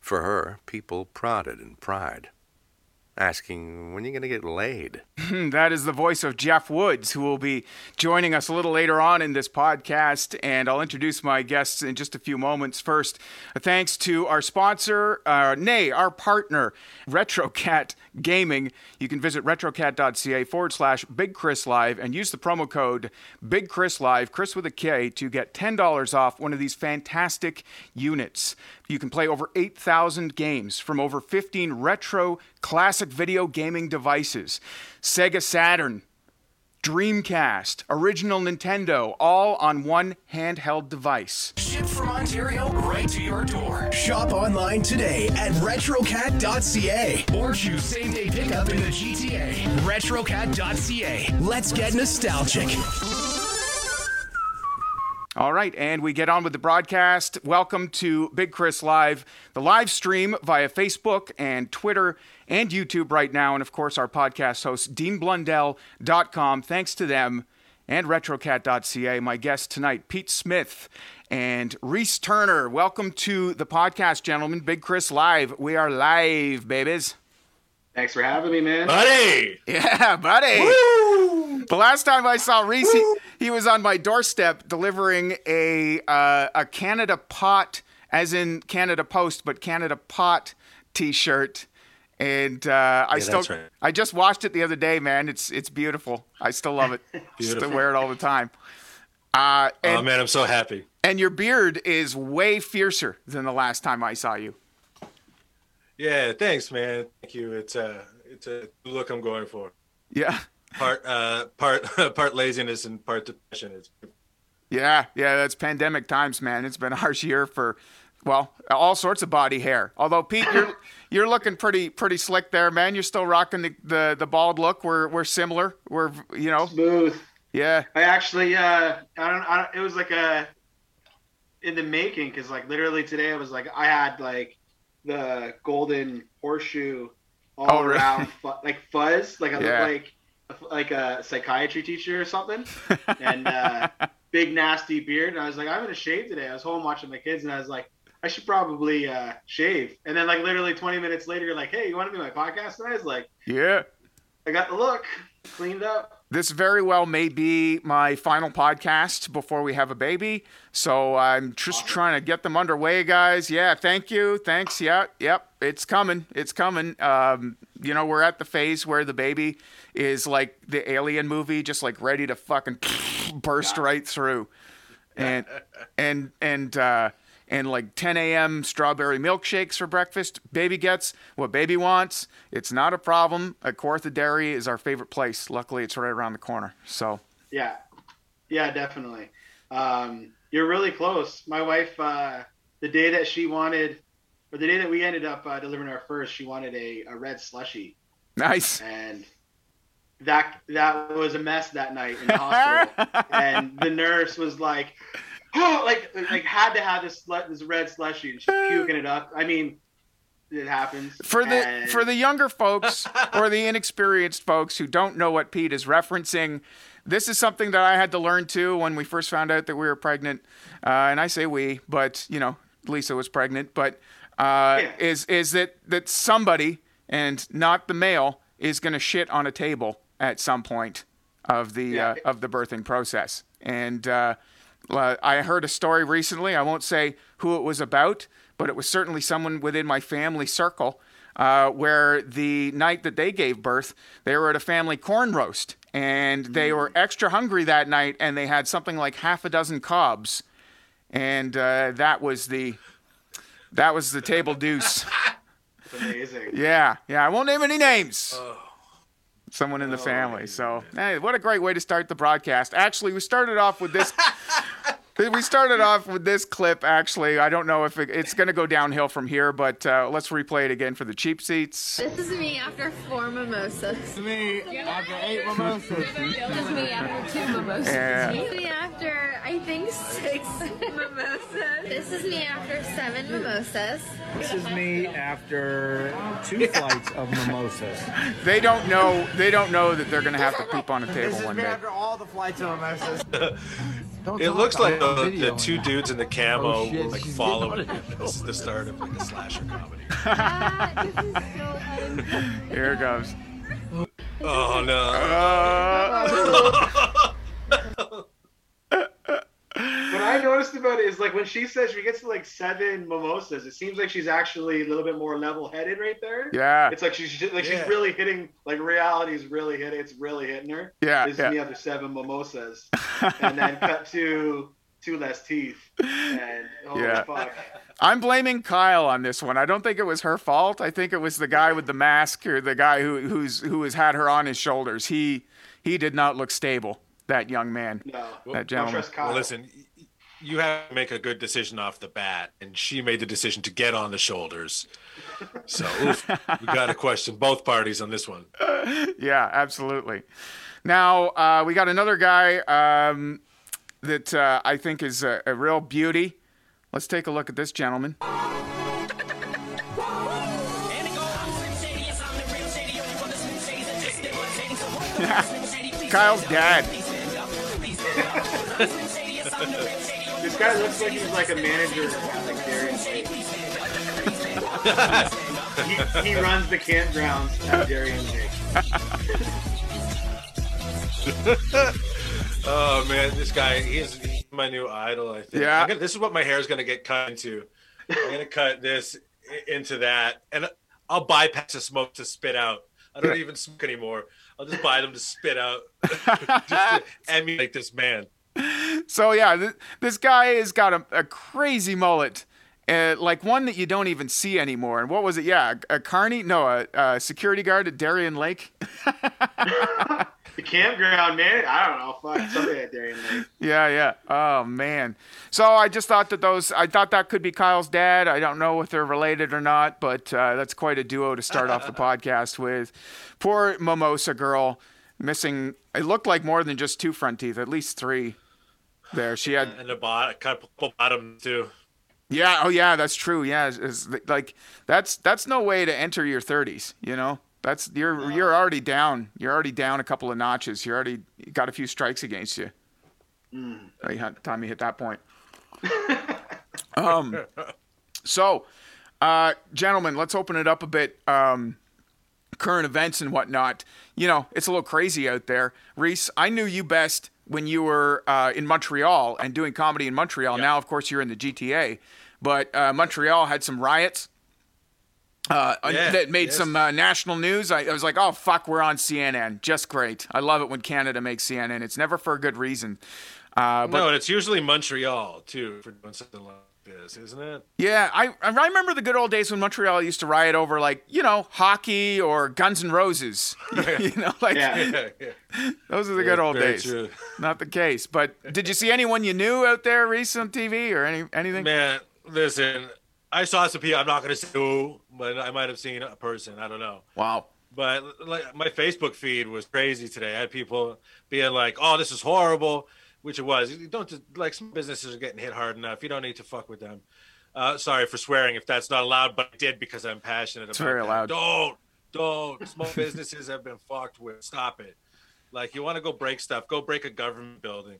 For her, people prodded and pried, asking, when are you going to get laid? That is the voice of Jeff Woods, who will be joining us a little later on in this podcast, and I'll introduce my guests in just a few moments. First, thanks to our sponsor, our partner, RetroCat Gaming. You can visit RetroCat.ca / Big Chris Live and use the promo code Big Chris Live, Chris with a K, to get $10 off one of these fantastic units. You can play over 8,000 games from over 15 retro classic video gaming devices. Sega Saturn, Dreamcast, original Nintendo, all on one handheld device. Shipped from Ontario right to your door. Shop online today at RetroCat.ca or choose same-day pickup in the GTA. RetroCat.ca. Let's get nostalgic. All right, and we get on with the broadcast. Welcome to Big Chris Live, the live stream via Facebook and Twitter and YouTube right now, and of course our podcast host, DeanBlundell.com. Thanks to them and RetroCat.ca. My guests tonight, Pete Smith and Reese Turner. Welcome to the podcast, gentlemen. Big Chris Live. We are live, babies. Thanks for having me, man. Buddy! Yeah, buddy! Woo! The last time I saw Reese, he was on my doorstep delivering a Canada Pot, as in Canada Post, but Canada Pot t-shirt. And right. I just washed it the other day, man. It's beautiful. I still love it. Still wear it all the time. Oh, man, I'm so happy. And your beard is way fiercer than the last time I saw you. Yeah, thanks, man. Thank you. It's a look I'm going for. Yeah. Part laziness and part depression. Yeah, that's pandemic times, man. It's been a harsh year for, well, all sorts of body hair. Although, Pete, you're looking pretty slick there, man. You're still rocking the bald look. We're similar. We're, you know, smooth. Yeah. I actually it was like in the making, because like literally today I was like, I had like the golden horseshoe all around, really? Like fuzz, like I look like a psychiatry teacher or something, and big nasty beard. And I was like, I'm gonna shave today. I was home watching my kids, and I was like, I should probably shave. And then like literally 20 minutes later, you're like, hey, you want to do my podcast? And I was like, yeah, I got the look cleaned up. This very well may be my final podcast before we have a baby. So I'm just trying to get them underway, guys. Yeah, thank you. Thanks. Yeah, yep. It's coming. It's coming. You know, we're at the phase where the baby is like the Alien movie, just like ready to fucking burst right through. And like 10 a.m. strawberry milkshakes for breakfast. Baby gets what baby wants. It's not a problem. A Kawartha Dairy is our favorite place. Luckily, it's right around the corner. So yeah, definitely. You're really close. My wife, the day that she wanted, or the day that we ended up delivering our first, she wanted a red slushie. Nice. And that was a mess that night in the hospital. And the nurse was like, oh, like had to have this red slushie, and she's puking it up. I mean, it happens. For the younger folks or the inexperienced folks who don't know what Pete is referencing, this is something that I had to learn too when we first found out that we were pregnant. And I say we, but you know, Lisa was pregnant. But is that somebody, and not the male, is going to shit on a table at some point of the of the birthing process, and. I heard a story recently. I won't say who it was about, but it was certainly someone within my family circle where the night that they gave birth, they were at a family corn roast, and they were extra hungry that night, and they had something like half a dozen cobs, and that was the table deuce. That's amazing. Yeah. I won't name any names. Oh. Someone in the family. So, hey, what a great way to start the broadcast. Actually, we started off with this. We started off with this clip, actually. I don't know if it's going to go downhill from here, but let's replay it again for the cheap seats. This is me after 4 mimosas. This is me after 8 mimosas. This is me after 2 mimosas. Yeah. This is me after, I think, 6 mimosas. This is me after 7 mimosas. This is me after 2 flights of mimosas. They don't know that they're going to have to poop on a table one day. This is me after all the flights of mimosas. It looks like the two dudes in the camo following him. This is the start of a slasher comedy. Here it goes. Oh no! What I noticed about it is, like, when she says she gets to like 7 mimosas, it seems like she's actually a little bit more level-headed right there. Yeah. It's like she's really hitting, like, reality's really hitting. It's really hitting her. Yeah. This is me after 7 mimosas, and then cut to 2 less teeth. And holy fuck. I'm blaming Kyle on this one. I don't think it was her fault. I think it was the guy with the mask, or the guy who has had her on his shoulders. He did not look stable. That young man. No. That gentleman. Well, listen, you have to make a good decision off the bat, and she made the decision to get on the shoulders. So we got to question both parties on this one. Yeah, absolutely. Now, we got another guy that I think is a real beauty. Let's take a look at this gentleman. Kyle's dad. This guy looks like he's like a manager at like Darien Lake. He runs the campgrounds at Darien Lake. Oh man, this guy, he's my new idol, I think. Yeah. This is what my hair is going to get cut into. I'm going to cut this into that, and I'll bypass the smoke to spit out. I don't even smoke anymore. I'll just buy them to spit out, just to emulate this man. So, yeah, this guy has got a crazy mullet, like one that you don't even see anymore. And what was it? Yeah, a carny? No, a security guard at Darien Lake. The campground, man. I don't know. Fuck, something at Darien Lake. Yeah. Oh, man. So I just thought that could be Kyle's dad. I don't know if they're related or not, but that's quite a duo to start off the podcast with. Poor mimosa girl, missing. It looked like more than just 2 front teeth, at least 3. There, she had and a couple bottom too. Yeah. Oh, yeah. That's true. Yeah. It's like that's no way to enter your 30s. You know. That's you're already down. You're already down a couple of notches. You're already got a few strikes against you. By the time you hit that point. So, gentlemen, let's open it up a bit. Current events and whatnot. You know, it's a little crazy out there. Reese, I knew you best when you were in Montreal and doing comedy in Montreal. Yep. Now, of course, you're in the GTA, but Montreal had some riots. That made some national news. I was like, oh, fuck, we're on CNN. Just great. I love it when Canada makes CNN. It's never for a good reason. And it's usually Montreal, too, for doing something like this, isn't it? Yeah, I remember the good old days when Montreal used to riot over, like, you know, hockey or Guns N' Roses. You know, like, those are the good old days. True. Not the case. But did you see anyone you knew out there recently on TV or anything? Man, listen, I saw some people. I'm not going to say who, but I might have seen a person. I don't know. Wow. But like, my Facebook feed was crazy today. I had people being like, "Oh, this is horrible," which it was. You don't like some businesses are getting hit hard enough. You don't need to fuck with them. Sorry for swearing if that's not allowed, but I did because I'm passionate about it. It's very loud. Don't. Small businesses have been fucked with. Stop it. Like, you want to go break stuff? Go break a government building.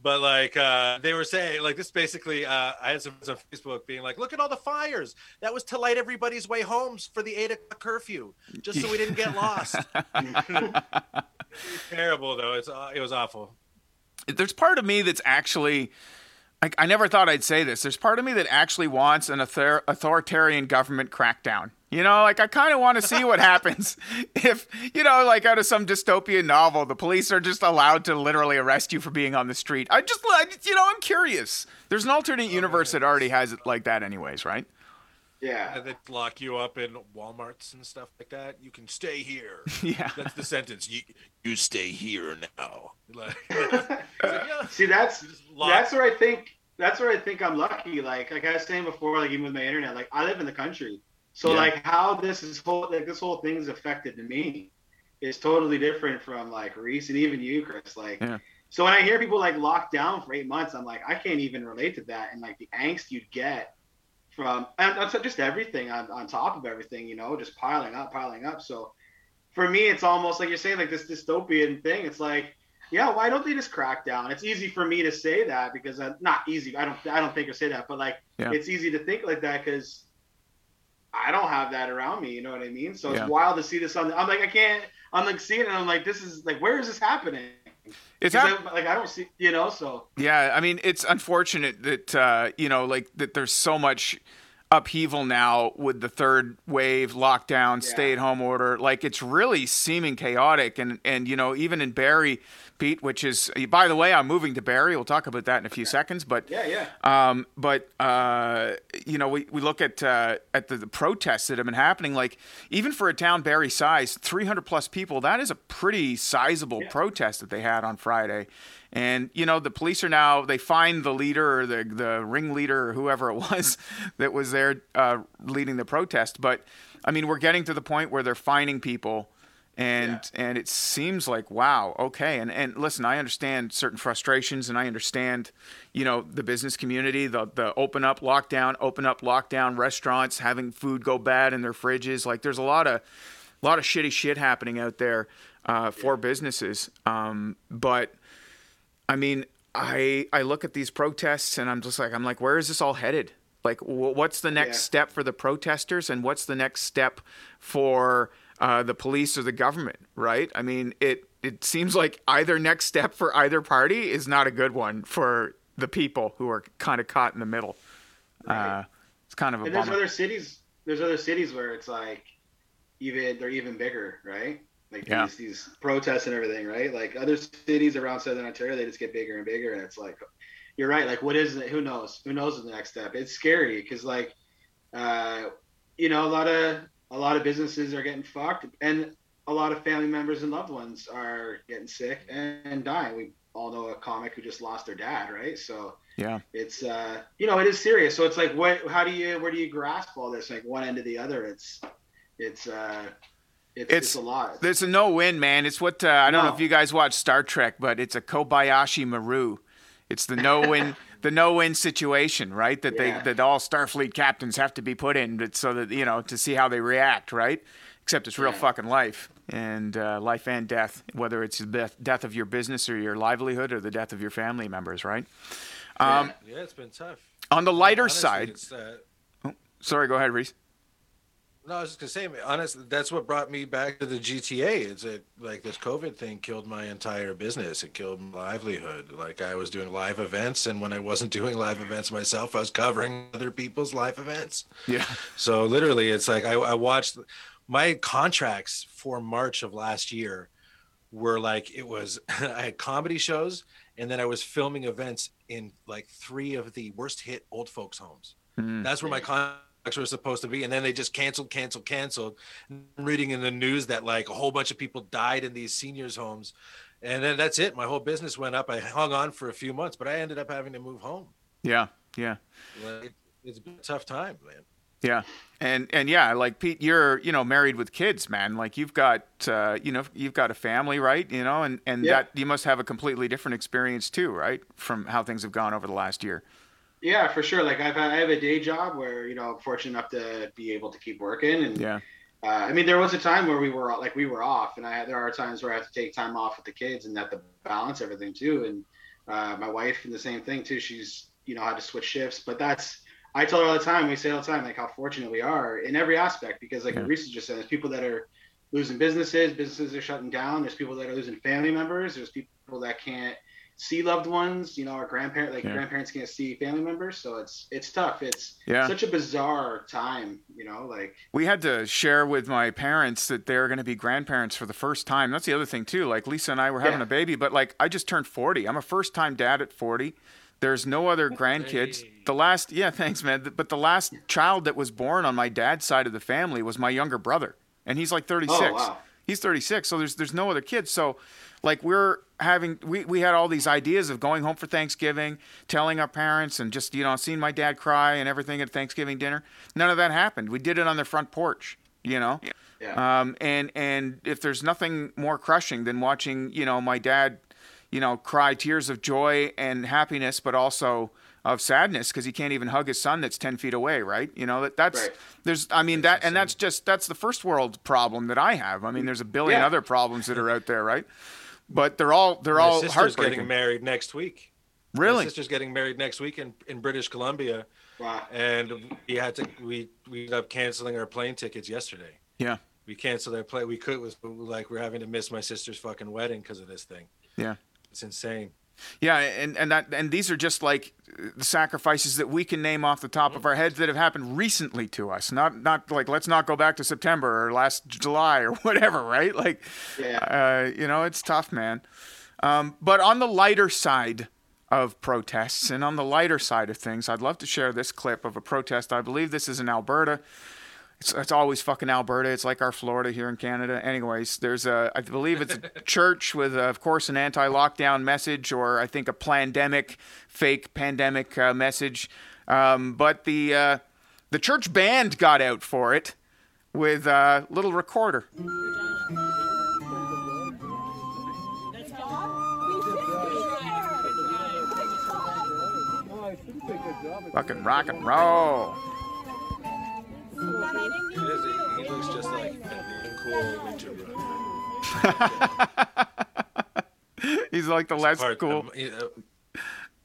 But, like, they were saying, like, this basically, I had some on Facebook being like, look at all the fires. That was to light everybody's way home for the 8 o'clock curfew, just so we didn't get lost. It's terrible, though. It was awful. There's part of me that's actually, I never thought I'd say this. There's part of me that actually wants an authoritarian government crackdown. You know, like, I kind of want to see what happens if, you know, like out of some dystopian novel, the police are just allowed to literally arrest you for being on the street. I'm curious. There's an alternate universe that already has it like that anyways, right? Yeah. And they lock you up in Walmarts and stuff like that. You can stay here. Yeah. That's the sentence. You stay here now. Like, see, that's where I think I'm lucky. Like I was saying before, like even with my internet, like I live in the country. So like how this whole thing is affected me is totally different from like Reese and even you, Chris. Like so when I hear people like locked down for 8 months, I'm like, I can't even relate to that, and like the angst you'd get from and just everything on top of everything, you know, just piling up. So for me, it's almost like you're saying, like this dystopian thing. It's like, yeah, why don't they just crack down? It's easy for me to say that because not easy. I don't think I say that, but like it's easy to think like that because I don't have that around me. You know what I mean? So it's wild to see this on. I'm like, I can't. I'm like seeing it. And I'm like, this is like, where is this happening? It's like I don't see, you know. So yeah, I mean, it's unfortunate that you know, like that there's so much upheaval now with the third wave lockdown, stay-at-home order. Like it's really seeming chaotic, and you know, even in Barrie, Pete, which is, by the way, I'm moving to Barrie. We'll talk about that in a few seconds, but you know, we look at the protests that have been happening. Like even for a town Barrie size, 300 plus people, that is a pretty sizable protest that they had on Friday. And, you know, the police are now, they find the leader or the ringleader or whoever it was that was there leading the protest. But, I mean, we're getting to the point where they're finding people and it seems like, wow, okay. And listen, I understand certain frustrations and I understand, you know, the business community, the open up, lockdown, restaurants, having food go bad in their fridges. Like there's a lot of shitty shit happening out there for businesses. But I mean, I look at these protests and I'm like, where is this all headed? Like, what's the next step for the protesters and what's the next step for the police or the government, right? I mean, it seems like either next step for either party is not a good one for the people who are kind of caught in the middle. Right. It's kind of a bummer. There's other cities where it's like they're even bigger, right? Like these protests and everything, right? Like other cities around Southern Ontario, they just get bigger and bigger. And it's like, you're right. Like, what is it? Who knows the next step? It's scary. Cause like, you know, a lot of businesses are getting fucked and a lot of family members and loved ones are getting sick and dying. We all know a comic who just lost their dad. Right. So it's, you know, it is serious. So it's like, where do you grasp all this? Like one end to the other. It's a lot. There's a no-win, man. It's what I don't know if you guys watch Star Trek, but it's a Kobayashi Maru. It's the no-win, situation, right? That that all Starfleet captains have to be put in, so that you know to see how they react, right? Except it's real fucking life and life and death, whether it's the death of your business or your livelihood or the death of your family members, right? Yeah, it's been tough. On the lighter side, sorry, go ahead, Reese. No, I was just going to say, honestly, that's what brought me back to the GTA. It's like this COVID thing killed my entire business. It killed my livelihood. Like I was doing live events, and when I wasn't doing live events myself, I was covering other people's live events. Yeah. So literally, it's like I watched my contracts for March of last year were like I had comedy shows, and then I was filming events in like three of the worst hit old folks' homes. Mm-hmm. That's where my were supposed to be, and then they just canceled. I'm reading in the news that like a whole bunch of people died in these seniors' homes, and then that's it. My whole business went up. I hung on for a few months, but I ended up having to move home. Yeah. It's been a tough time, man. Yeah, and yeah, like Pete, you're married with kids, man. Like you've got a family, right? You know, and that you must have a completely different experience too, right? From how things have gone over the last year. Yeah, for sure. Like I have a day job where, you know, I'm fortunate enough to be able to keep working. And I mean, there was a time where we were off, and there are times where I have to take time off with the kids and have to balance everything too. And my wife and the same thing too. She's, you know, had to switch shifts, but I tell her all the time, we say all the time, like how fortunate we are in every aspect, because like Reese just said, there's people that are losing businesses are shutting down. There's people that are losing family members. There's people that can't see loved ones, you know, our grandparents, like grandparents can't see family members. So it's tough. It's such a bizarre time, you know, like we had to share with my parents that they're going to be grandparents for the first time. That's the other thing too. Like Lisa and I were having a baby, but like, I just turned 40. I'm a first time dad at 40. There's no other grandkids. Hey. The last, thanks man. But the last child that was born on my dad's side of the family was my younger brother. And he's like 36. Oh, wow. He's 36, so there's no other kids. So, like, we had all these ideas of going home for Thanksgiving, telling our parents, and just, you know, seeing my dad cry and everything at Thanksgiving dinner. None of that happened. We did it on their front porch, you know? Yeah. And if there's nothing more crushing than watching, you know, my dad, you know, cry tears of joy and happiness, but also of sadness because he can't even hug his son that's 10 feet away, right? You know, that's right. That's the first world problem that I have. I mean, there's a billion other problems that are out there, right? But they're all heartbreaking. My sister's getting married next week. Really? My sister's getting married next week in British Columbia. Wow. And we ended up canceling our plane tickets yesterday. Yeah. We canceled our plane. We're having to miss my sister's fucking wedding because of this thing. Yeah. It's insane. Yeah, and these are just like the sacrifices that we can name off the top of our heads that have happened recently to us. Not like let's not go back to September or last July or whatever, right? Like, you know, it's tough, man. But on the lighter side of protests and on the lighter side of things, I'd love to share this clip of a protest. I believe this is in Alberta. It's always fucking Alberta. It's like our Florida here in Canada. Anyways, I believe it's a church with, of course, an anti-lockdown message, or I think a fake pandemic message. But the church band got out for it with a little recorder. Fucking rock and roll. He looks just like a cool winter brother. He's like the less cool.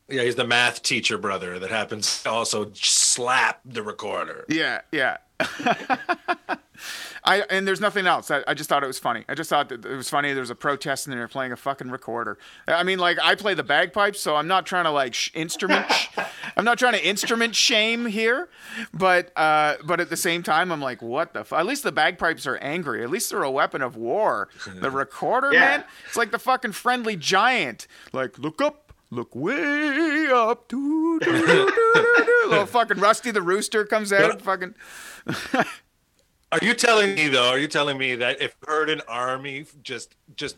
He's the math teacher brother that happens to also slap the recorder. Yeah. And there's nothing else. I just thought it was funny. I just thought that it was funny. There was a protest and they were playing a fucking recorder. I mean, like, I play the bagpipes, so I'm not trying to like instrument shame here, but at the same time, I'm like, what the fuck? At least the bagpipes are angry. At least they're a weapon of war. The recorder, man, it's like the fucking friendly giant. Like, look up. Look way up. Doo, doo, doo, doo, doo, doo. Little fucking Rusty the Rooster comes out. Fucking. Are you telling me that if you heard an army just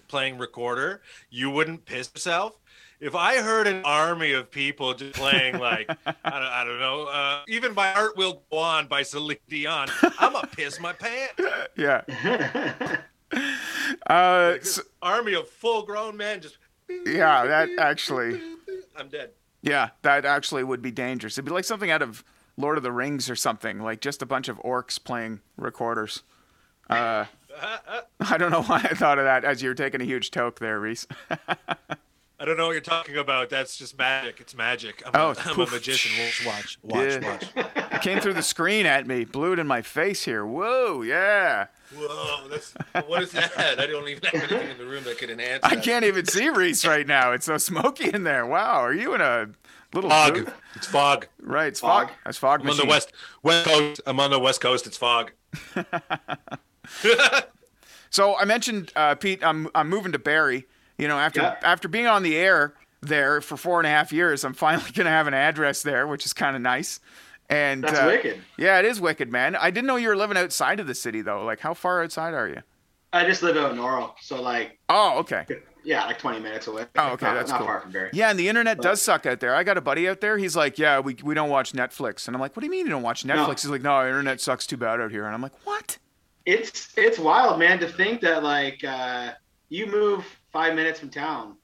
playing recorder, you wouldn't piss yourself? If I heard an army of people just playing like, I don't know, even by Art Will Go On by Celine Dion, I'm going to piss my pants. Yeah. Army of full-grown men just... Yeah, that actually... I'm dead. Yeah, that actually would be dangerous. It'd be like something out of Lord of the Rings or something, like just a bunch of orcs playing recorders. I don't know why I thought of that as you were taking a huge toke there, Reese. I don't know what you're talking about. That's just magic. It's magic. I'm a magician. Watch. It came through the screen at me, blew it in my face here. Whoa, yeah. Whoa, what is that? I don't even have anything in the room that could enhance that. I can't even see Reese right now. It's so smoky in there. Wow, are you in a little fog? Food? It's fog. Right, it's fog. That's fog. I'm on the west coast. I'm on the west coast. It's fog. So I mentioned, Pete, I'm moving to Barrie. You know, after being on the air there for 4.5 years, I'm finally going to have an address there, which is kind of nice. And that's wicked. Yeah, it is wicked, man. I didn't know you were living outside of the city, though. Like, how far outside are you? I just live out in Oro, so like... Oh, okay. Yeah, like 20 minutes away. Oh, okay, that's cool. Not far from Barrie. Yeah, and the internet does suck out there. I got a buddy out there. He's like, yeah, we don't watch Netflix. And I'm like, what do you mean you don't watch Netflix? No. He's like, no, internet sucks too bad out here. And I'm like, what? It's wild, man, to think that, like, you move... 5 minutes from town,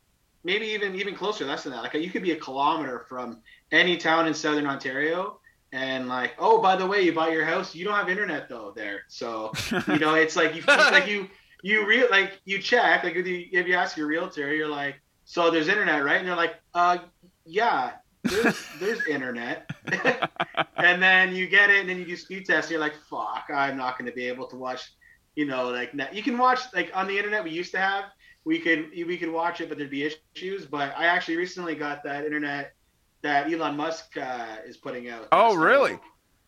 maybe even closer, less than that. Like, you could be a kilometer from any town in Southern Ontario, and like, oh, by the way, you bought your house, you don't have internet though there. So, you know, it's like you like you check, like if you ask your realtor, you're like, so there's internet, right? And they're like, yeah, there's internet. And then you get it, and then you do speed tests, and you're like, fuck, I'm not going to be able to watch you know, like now you can watch, like on the internet we used to have, we could watch it, but there'd be issues. But I actually recently got that internet that Elon Musk is putting out. Oh, really?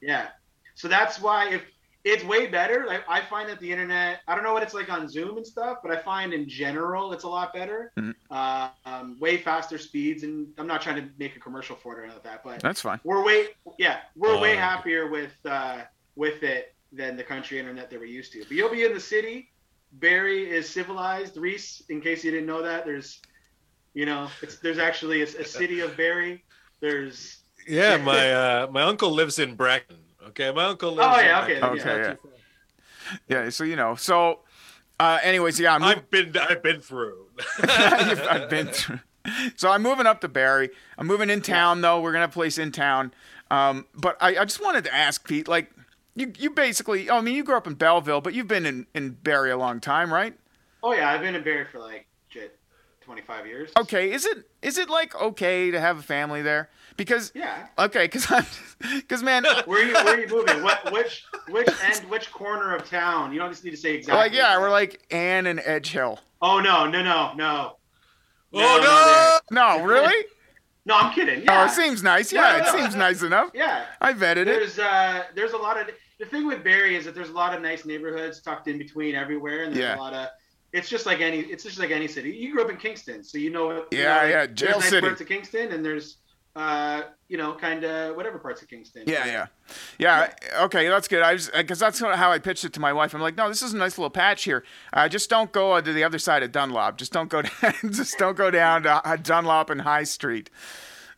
Yeah. So that's why if it's way better. Like I find that the internet, I don't know what it's like on Zoom and stuff, but I find in general it's a lot better. Mm-hmm. Way faster speeds, and I'm not trying to make a commercial for it or like that, but that's fine. We're way happier with it than the country internet that we're used to. But you'll be in the city. Barrie is civilized. Reese, in case you didn't know that, there's actually a city of Barrie. My uncle lives in Bracken. Okay, my uncle lives in Bracken. I've been through. I've been through. So I'm moving up to Barrie. I'm moving in town though. We're gonna have a place in town. But I just wanted to ask Pete, like, you basically, I mean, you grew up in Belleville, but you've been in Barrie a long time, right? Oh yeah, I've been in Barrie for like 25 years. Okay, is it like okay to have a family there? Because yeah. Okay, because man, where are you moving? Which end? Which corner of town? You don't just need to say exactly. Like yeah, we're like Anne and Edgehill. Oh no. Oh no! No, really? No, I'm kidding. Yeah. Oh, it seems nice. Yeah, no. It seems nice enough. Yeah, I vetted it. There's a lot of, the thing with Barrie is that there's a lot of nice neighborhoods tucked in between everywhere, and there's a lot of. It's just like any city. You grew up in Kingston, so you know. Yeah. Jail City. There's nice parts of Kingston, and there's, kind of whatever parts of Kingston. Yeah. Okay, that's good. Because that's how I pitched it to my wife. I'm like, no, this is a nice little patch here. Just don't go to the other side of Dunlop. Just don't go down to Dunlop and High Street.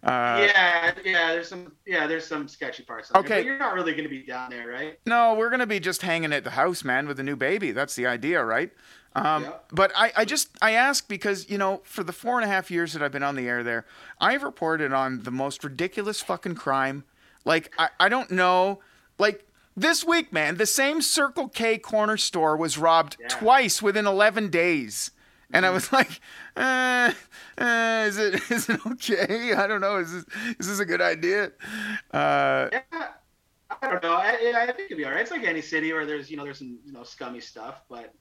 There's some sketchy parts. Okay, but you're not really going to be down there, right? No, we're going to be just hanging at the house, man, with a new baby. That's the idea, right? But I ask because, you know, for the 4.5 years that I've been on the air there, I've reported on the most ridiculous fucking crime. Like, I don't know. Like, this week, man, the same Circle K corner store was robbed twice within 11 days. And I was like, is it okay? I don't know. Is this a good idea? I don't know. I think it'd be all right. It's like any city where there's some scummy stuff, but...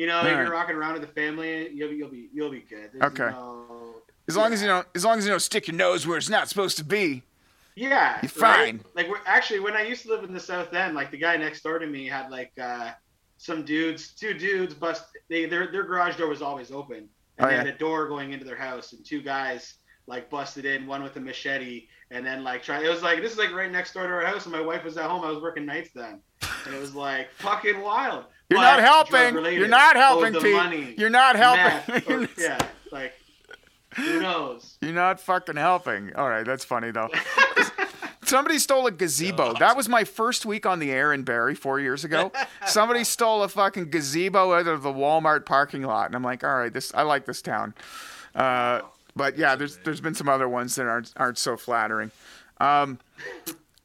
if you're rocking around with the family, you'll be good. There's okay. No... As long as you don't stick your nose where it's not supposed to be. Yeah. You're fine. Right? Like when I used to live in the South End, like the guy next door to me had like two dudes bust. Their garage door was always open, and they had a door going into their house, and two guys like busted in, one with a machete, and then like it was like, this is like right next door to our house, and my wife was at home. I was working nights then, and it was like fucking wild. You're not helping, Pete. Money, you're not helping. Math, or, yeah, like, who knows? You're not fucking helping. All right, that's funny, though. Somebody stole a gazebo. That was my first week on the air in Barrie 4 years ago. Somebody stole a fucking gazebo out of the Walmart parking lot. And I'm like, all right, I like this town. But, yeah, there's been some other ones that aren't so flattering.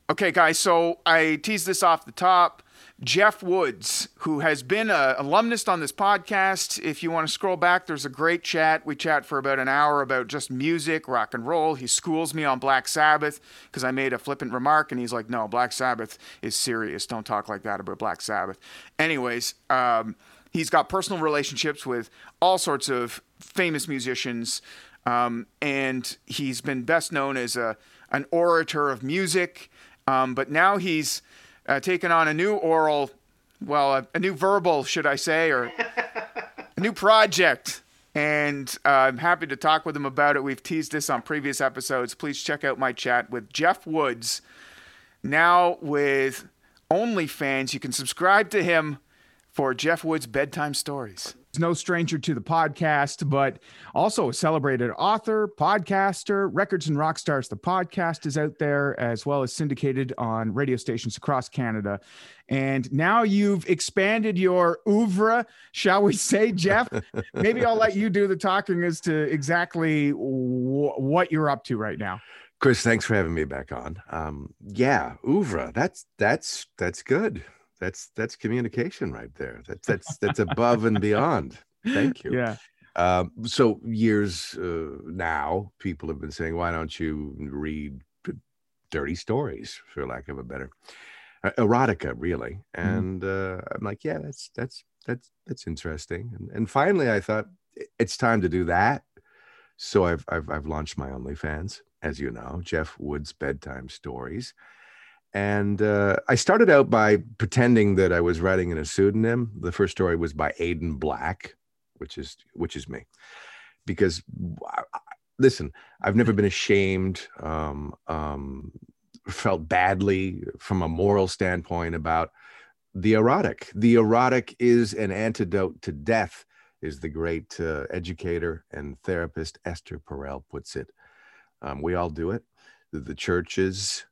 Okay, guys, so I teased this off the top. Jeff Woods, who has been an alumnist on this podcast. If you want to scroll back, there's a great chat. We chat for about an hour about just music, rock and roll. He schools me on Black Sabbath because I made a flippant remark, and he's like, no, Black Sabbath is serious. Don't talk like that about Black Sabbath. Anyways, he's got personal relationships with all sorts of famous musicians, and he's been best known as an orator of music, but now he's... taken on a new verbal, should I say, or a new project. And I'm happy to talk with him about it. We've teased this on previous episodes. Please check out my chat with Jeff Woods. Now with OnlyFans, you can subscribe to him for Jeff Woods' Bedtime Stories. He's no stranger to the podcast, but also a celebrated author, podcaster, Records and Rockstars. The podcast is out there, as well as syndicated on radio stations across Canada. And now you've expanded your oeuvre, shall we say, Jeff? Maybe I'll let you do the talking as to exactly what you're up to right now. Chris, thanks for having me back on. Oeuvre. That's good. That's communication right there. That's above and beyond. Thank you. Yeah. So years now, people have been saying, why don't you read dirty stories, for lack of a better? erotica, really. And I'm like, yeah, that's interesting. And finally, I thought it's time to do that. So I've launched my OnlyFans, as you know, Jeff Woods Bedtime Stories. And I started out by pretending that I was writing in a pseudonym. The first story was by Aidan Black, which is me, because listen, I've never been ashamed, felt badly from a moral standpoint about the erotic. The erotic is an antidote to death, is the great educator and therapist Esther Perel puts it. We all do it. The churches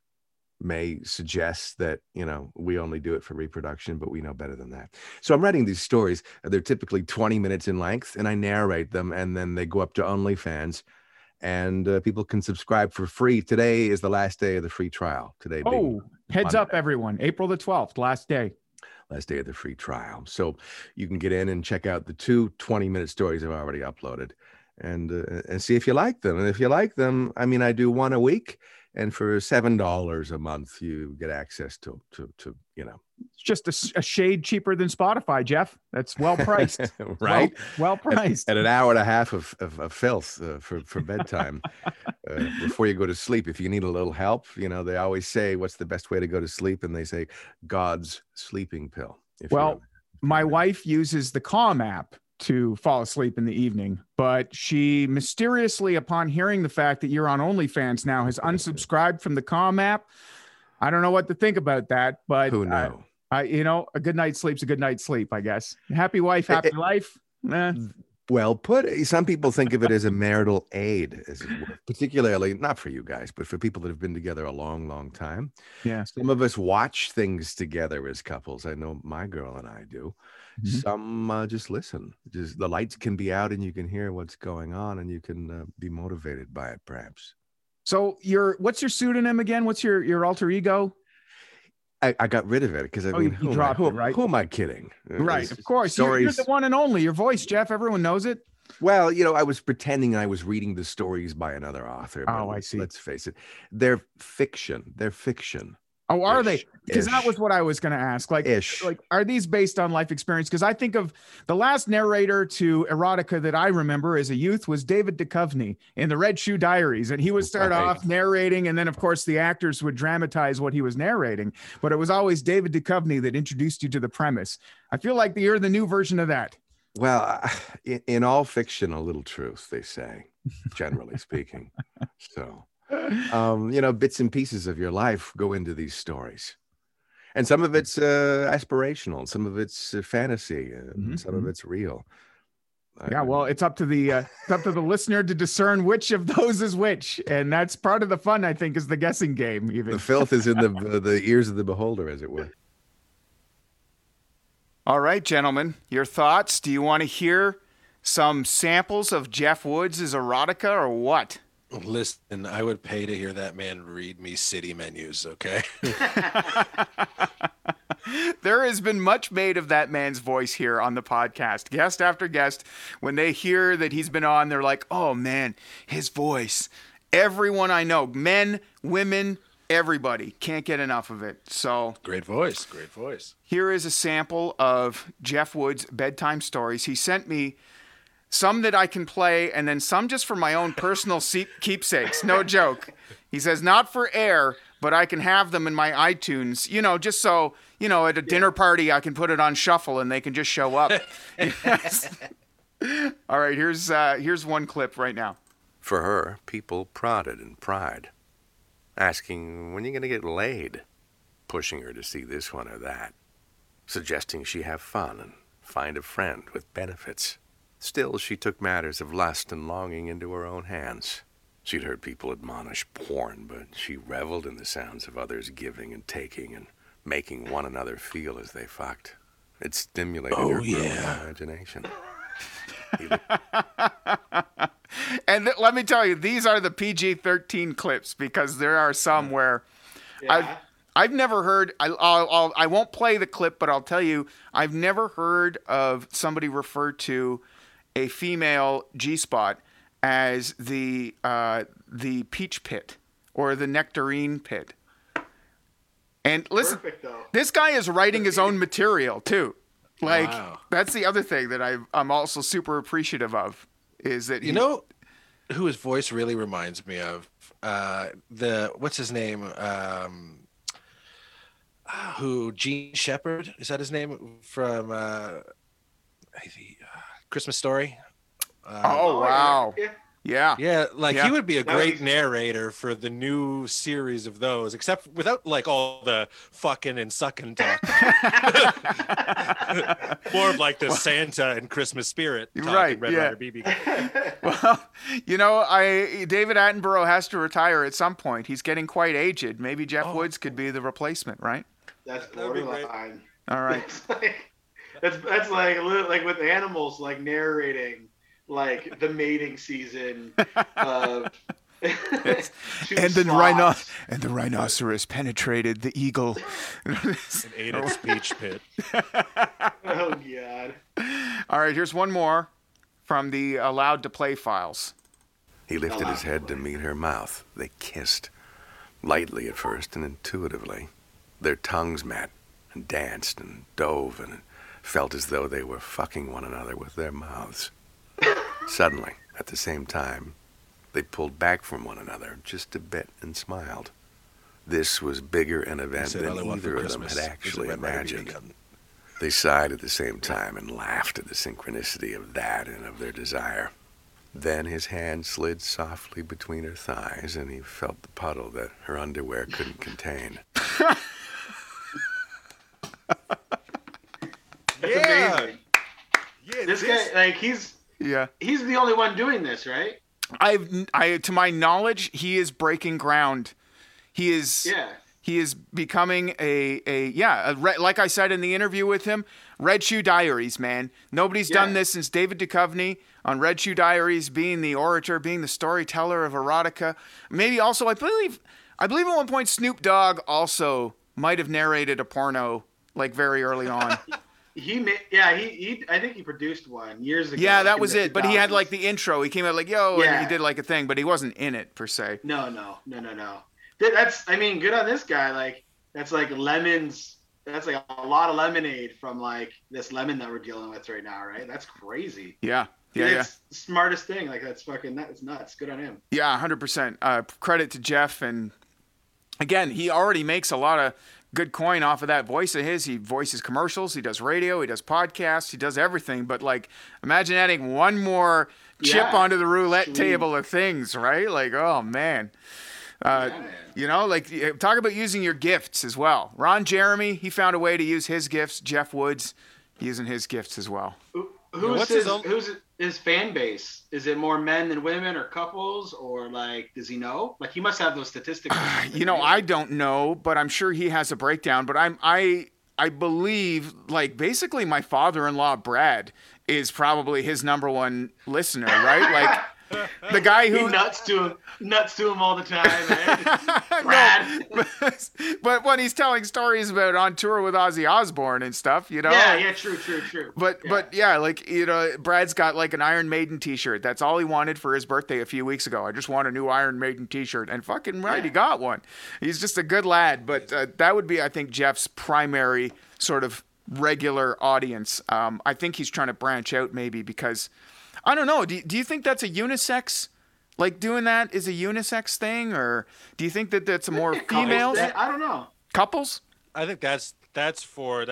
may suggest that, you know, we only do it for reproduction, but we know better than that. So I'm writing these stories. They're typically 20 minutes in length, and I narrate them, and then they go up to OnlyFans, and people can subscribe for free. Today is the last day of the free trial. Today, heads up, everyone. April the 12th, last day. Last day of the free trial. So you can get in and check out the two 20-minute stories I've already uploaded and see if you like them. And if you like them, I mean, I do one a week. And for $7 a month, you get access to you know. It's just a shade cheaper than Spotify, Jeff. That's well priced. Right? Well priced. At an hour and a half of filth for bedtime before you go to sleep. If you need a little help, you know, they always say, what's the best way to go to sleep? And they say, God's sleeping pill. Well, my wife uses the Calm app to fall asleep in the evening, but she mysteriously, upon hearing the fact that you're on OnlyFans now, has unsubscribed from the Calm app. I don't know what to think about that, but who knew? You know, a good night's sleep's a good night's sleep, I guess. Happy wife, happy life. Well put. Some people think of it as a marital aid, as it were. Particularly not for you guys, but for people that have been together a long, long time. Yeah. Some of us watch things together as couples. I know my girl and I do. Mm-hmm. Some just listen. Just the lights can be out and you can hear what's going on and you can be motivated by it, perhaps. So what's your pseudonym again? What's your alter ego? I got rid of it because I mean, who am I kidding? Right, of course. You're the one and only. Your voice, Jeff. Everyone knows it. Well, you know, I was pretending I was reading the stories by another author. Oh, I see. Let's face it. They're fiction. They're fiction. Oh, are they? Because that was what I was going to ask. Like, are these based on life experience? Because I think of the last narrator to erotica that I remember as a youth was David Duchovny in the Red Shoe Diaries. And he would start off narrating. And then, of course, the actors would dramatize what he was narrating. But it was always David Duchovny that introduced you to the premise. I feel like you're the new version of that. Well, in all fiction, a little truth, they say, generally speaking. So... you know, bits and pieces of your life go into these stories, and some of it's aspirational, some of it's fantasy, and some of it's real. Yeah, well, it's up to the listener to discern which of those is which, and that's part of the fun, I think, is the guessing game. Even the filth is in the ears of the beholder, as it were. All right, gentlemen, your thoughts? Do you want to hear some samples of Jeff Woods' erotica or what? Listen, I would pay to hear that man read me city menus, okay? There has been much made of that man's voice here on the podcast. Guest after guest, when they hear that he's been on, they're like, oh, man, his voice. Everyone I know, men, women, everybody, can't get enough of it. So great voice, great voice. Here is a sample of Jeff Woods' bedtime stories. He sent me some that I can play, and then some just for my own personal keepsakes. No joke. He says, not for air, but I can have them in my iTunes, you know, just so, you know, at a dinner party, I can put it on shuffle and they can just show up. Yes. All right, here's one clip right now. For her, people prodded and pried, asking, when are you going to get laid? Pushing her to see this one or that, suggesting she have fun and find a friend with benefits. Still, she took matters of lust and longing into her own hands. She'd heard people admonish porn, but she reveled in the sounds of others giving and taking and making one another feel as they fucked. It stimulated her growing imagination. And let me tell you, these are the PG-13 clips, because there are some where... Yeah. I've never heard, I won't play the clip, but I'll tell you, I've never heard of somebody refer to a female G-spot as the peach pit or the nectarine pit. And listen, perfect, this guy is writing his own material too. Like, wow. That's the other thing that I'm also super appreciative of, is that you know who his voice really reminds me of? The what's his name? Who Gene Shepherd, is that his name, from Christmas Story? Oh wow. Yeah. Like he would be a great narrator for the new series of those, except without like all the fucking and sucking talk. More of like the Santa and Christmas spirit talk, right? Red Rider BB. Well, David Attenborough has to retire at some point. He's getting quite aged. Maybe Jeff Woods could be the replacement, right? That's borderline. All right. That's like with animals, like narrating. Like the mating season, and the rhinoceros penetrated the eagle and ate its speech pit. Oh God! All right, here's one more from the allowed to play files. He lifted his head to meet her mouth. They kissed, lightly at first and intuitively. Their tongues met and danced and dove and felt as though they were fucking one another with their mouths. Suddenly, at the same time, they pulled back from one another just a bit and smiled. This was bigger an event than either of them had actually imagined. They sighed at the same time and laughed at the synchronicity of that and of their desire. Then his hand slid softly between her thighs, and he felt the puddle that her underwear couldn't contain. That's amazing. Yeah, this guy, like, he's the only one doing this, right? To my knowledge, he is breaking ground. He is becoming like I said in the interview with him, Red Shoe Diaries, man. Nobody's done this since David Duchovny on Red Shoe Diaries, being the orator, being the storyteller of erotica. Maybe also, I believe at one point Snoop Dogg also might have narrated a porno, like, very early on. I think he produced one years ago. Yeah, that was it. But he had like the intro. He came out like, yo, and he did like a thing, but he wasn't in it per se. No. That's, I mean, good on this guy. Like, that's like lemons. That's like a lot of lemonade from like this lemon that we're dealing with right now, right? That's crazy. Yeah. It's the smartest thing. Like, that's fucking nuts. Good on him. Yeah, 100%. Credit to Jeff. And again, he already makes a lot of good coin off of that voice of his. He voices commercials, he does radio, he does podcasts, he does everything. But like, imagine adding one more chip onto the roulette table of things, right? Like, oh man. Talk about using your gifts as well. Ron Jeremy, he found a way to use his gifts. Jeff Woods, using his gifts as well. Who's his fan base? Is it more men than women, or couples, or like, does he know? Like, he must have those statistics. I don't know, but I'm sure he has a breakdown. But I believe, like, basically my father-in-law Brad is probably his number one listener, right? Like, the guy who nuts to him all the time, right? Brad. No, but when he's telling stories about on tour with Ozzy Osbourne and stuff, you know. Yeah, true. But like, you know, Brad's got like an Iron Maiden t-shirt. That's all he wanted for his birthday a few weeks ago. I just want a new Iron Maiden t-shirt, and fucking right, he got one. He's just a good lad. But that would be, I think, Jeff's primary sort of regular audience. I think he's trying to branch out, maybe, because I don't know. Do you think that's a unisex? Like, doing that is a unisex thing, or do you think that that's more females? I don't know. Couples? I think that's for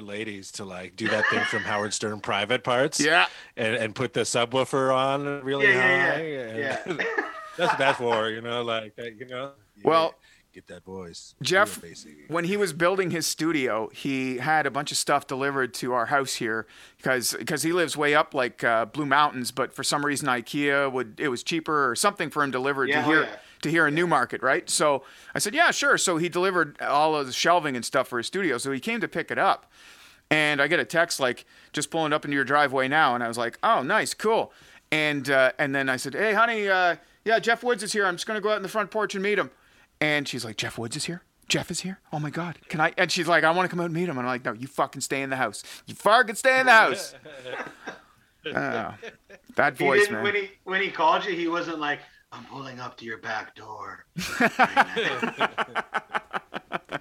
ladies to like do that thing from Howard Stern Private Parts. Yeah. And put the subwoofer on really high. And that's what that's for, you know, like that, you know. Yeah. Well, get that voice. Jeff, when he was building his studio, he had a bunch of stuff delivered to our house here because he lives way up like Blue Mountains, but for some reason IKEA it was cheaper or something for him delivered to here in Newmarket, right? So I said, yeah, sure. So he delivered all of the shelving and stuff for his studio. So he came to pick it up, and I get a text like, just pulling up into your driveway now. And I was like, oh, nice, cool. And then I said, hey, honey, Jeff Woods is here. I'm just going to go out in the front porch and meet him. And she's like, Jeff Woods is here? Jeff is here? Oh my God. Can I? And she's like, I want to come out and meet him. And I'm like, no, you fucking stay in the house. You fucking stay in the house. That voice, man. When he called you, he wasn't like, I'm pulling up to your back door.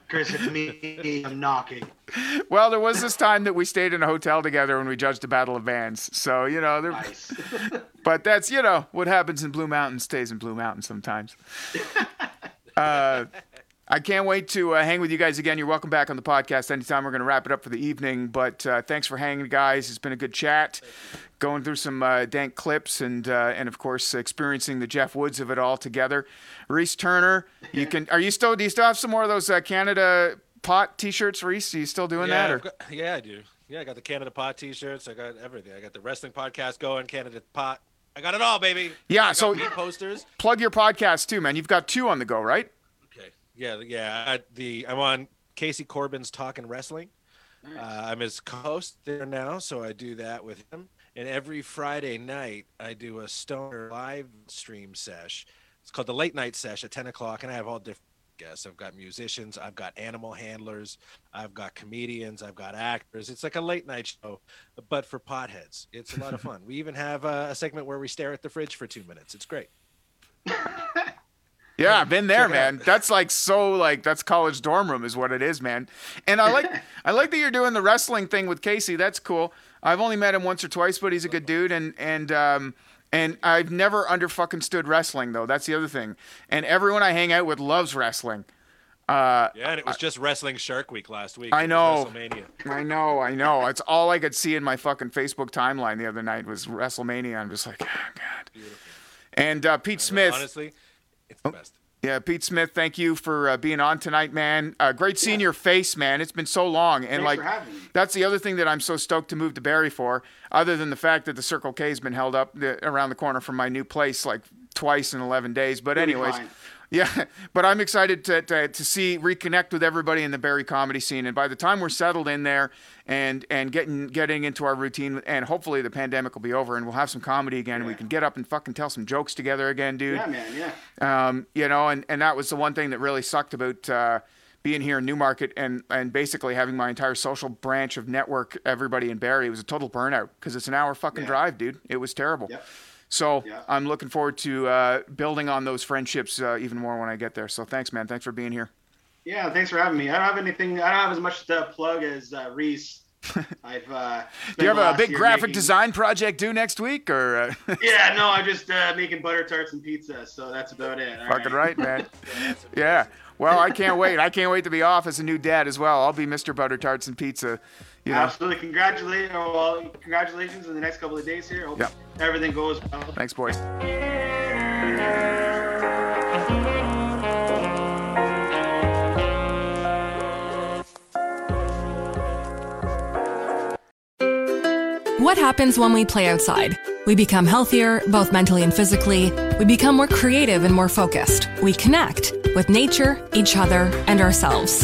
Chris, it's me. I'm knocking. Well, there was this time that we stayed in a hotel together and we judged the Battle of Bands. So, you know, nice. But that's, you know, what happens in Blue Mountain stays in Blue Mountain sometimes. I can't wait to hang with you guys again. You're welcome back on the podcast anytime. We're going to wrap it up for the evening. But thanks for hanging, guys. It's been a good chat. Going through some dank clips and of course experiencing the Jeff Woods of it all together. Reese Turner, you can. Are you still? Do you still have some more of those Canada Pot T-shirts, Reese? Are you still doing that? Or? Yeah, I do. Yeah, I got the Canada Pot T-shirts. I got everything. I got the wrestling podcast going, Canada Pot. I got it all, baby. Yeah. So posters. Plug your podcast too, man. You've got two on the go, right? Okay. Yeah. I'm on Casey Corbin's Talkin' Wrestling. Nice. I'm his co-host there now, so I do that with him. And every Friday night, I do a stoner live stream sesh. It's called the Late Night Sesh at 10 o'clock, and I have all different guests. I've got musicians. I've got animal handlers. I've got comedians. I've got actors. It's like a late night show, but for potheads. It's a lot of fun. We even have a segment where we stare at the fridge for 2 minutes. It's great. Yeah, I've been there, man. That's like that's college dorm room is what it is, man. And I like that you're doing the wrestling thing with Casey. That's cool. I've only met him once or twice, but he's a good dude. And I've never understood wrestling though. That's the other thing. And everyone I hang out with loves wrestling. And it was just Wrestling Shark Week last week. I know. WrestleMania. I know. It's all I could see in my fucking Facebook timeline the other night was WrestleMania. I'm just like, oh, God. Beautiful. And Pete Smith. Honestly. It's the best. Yeah, Pete Smith, thank you for being on tonight, man. Great seeing your face, man. It's been so long. And thanks for having me. That's the other thing that I'm so stoked to move to Barrie for, other than the fact that the Circle K has been held up around the corner from my new place like twice in 11 days. But anyways, yeah, but I'm excited to see, reconnect with everybody in the Barrie comedy scene. And by the time we're settled in there and getting into our routine, and hopefully the pandemic will be over and we'll have some comedy again. Yeah. We can get up and fucking tell some jokes together again, dude. Yeah, man, yeah. You know, and that was the one thing that really sucked about being here in Newmarket and basically having my entire social branch of network, everybody in Barrie. It was a total burnout because it's an hour fucking drive, dude. It was terrible. Yep. So I'm looking forward to building on those friendships even more when I get there. So thanks, man. Thanks for being here. Yeah, thanks for having me. I don't have as much to plug as Reese. Do you have a big graphic design project due next week? Or Yeah, no, I'm just making butter tarts and pizza. So that's about it. All fucking right, man. Yeah. Well, I can't wait. I can't wait to be off as a new dad as well. I'll be Mr. Butter Tarts and Pizza. You know? Absolutely. Congratulations in the next couple of days here. Hope everything goes well. Thanks, boys. What happens when we play outside? We become healthier, both mentally and physically. We become more creative and more focused. We connect with nature, each other, and ourselves.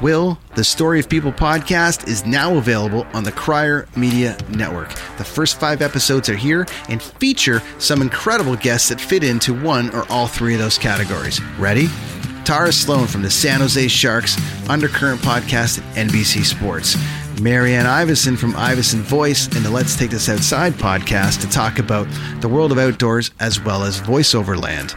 Will the Story of People podcast is now available on the Crier Media Network. The first 5 episodes are here and feature some incredible guests that fit into one or all 3 of those categories. Ready? Tara Sloan from the San Jose Sharks Undercurrent podcast at NBC Sports. Marianne Iveson from Iveson Voice and the Let's Take This Outside podcast to talk about the world of outdoors as well as voiceover land.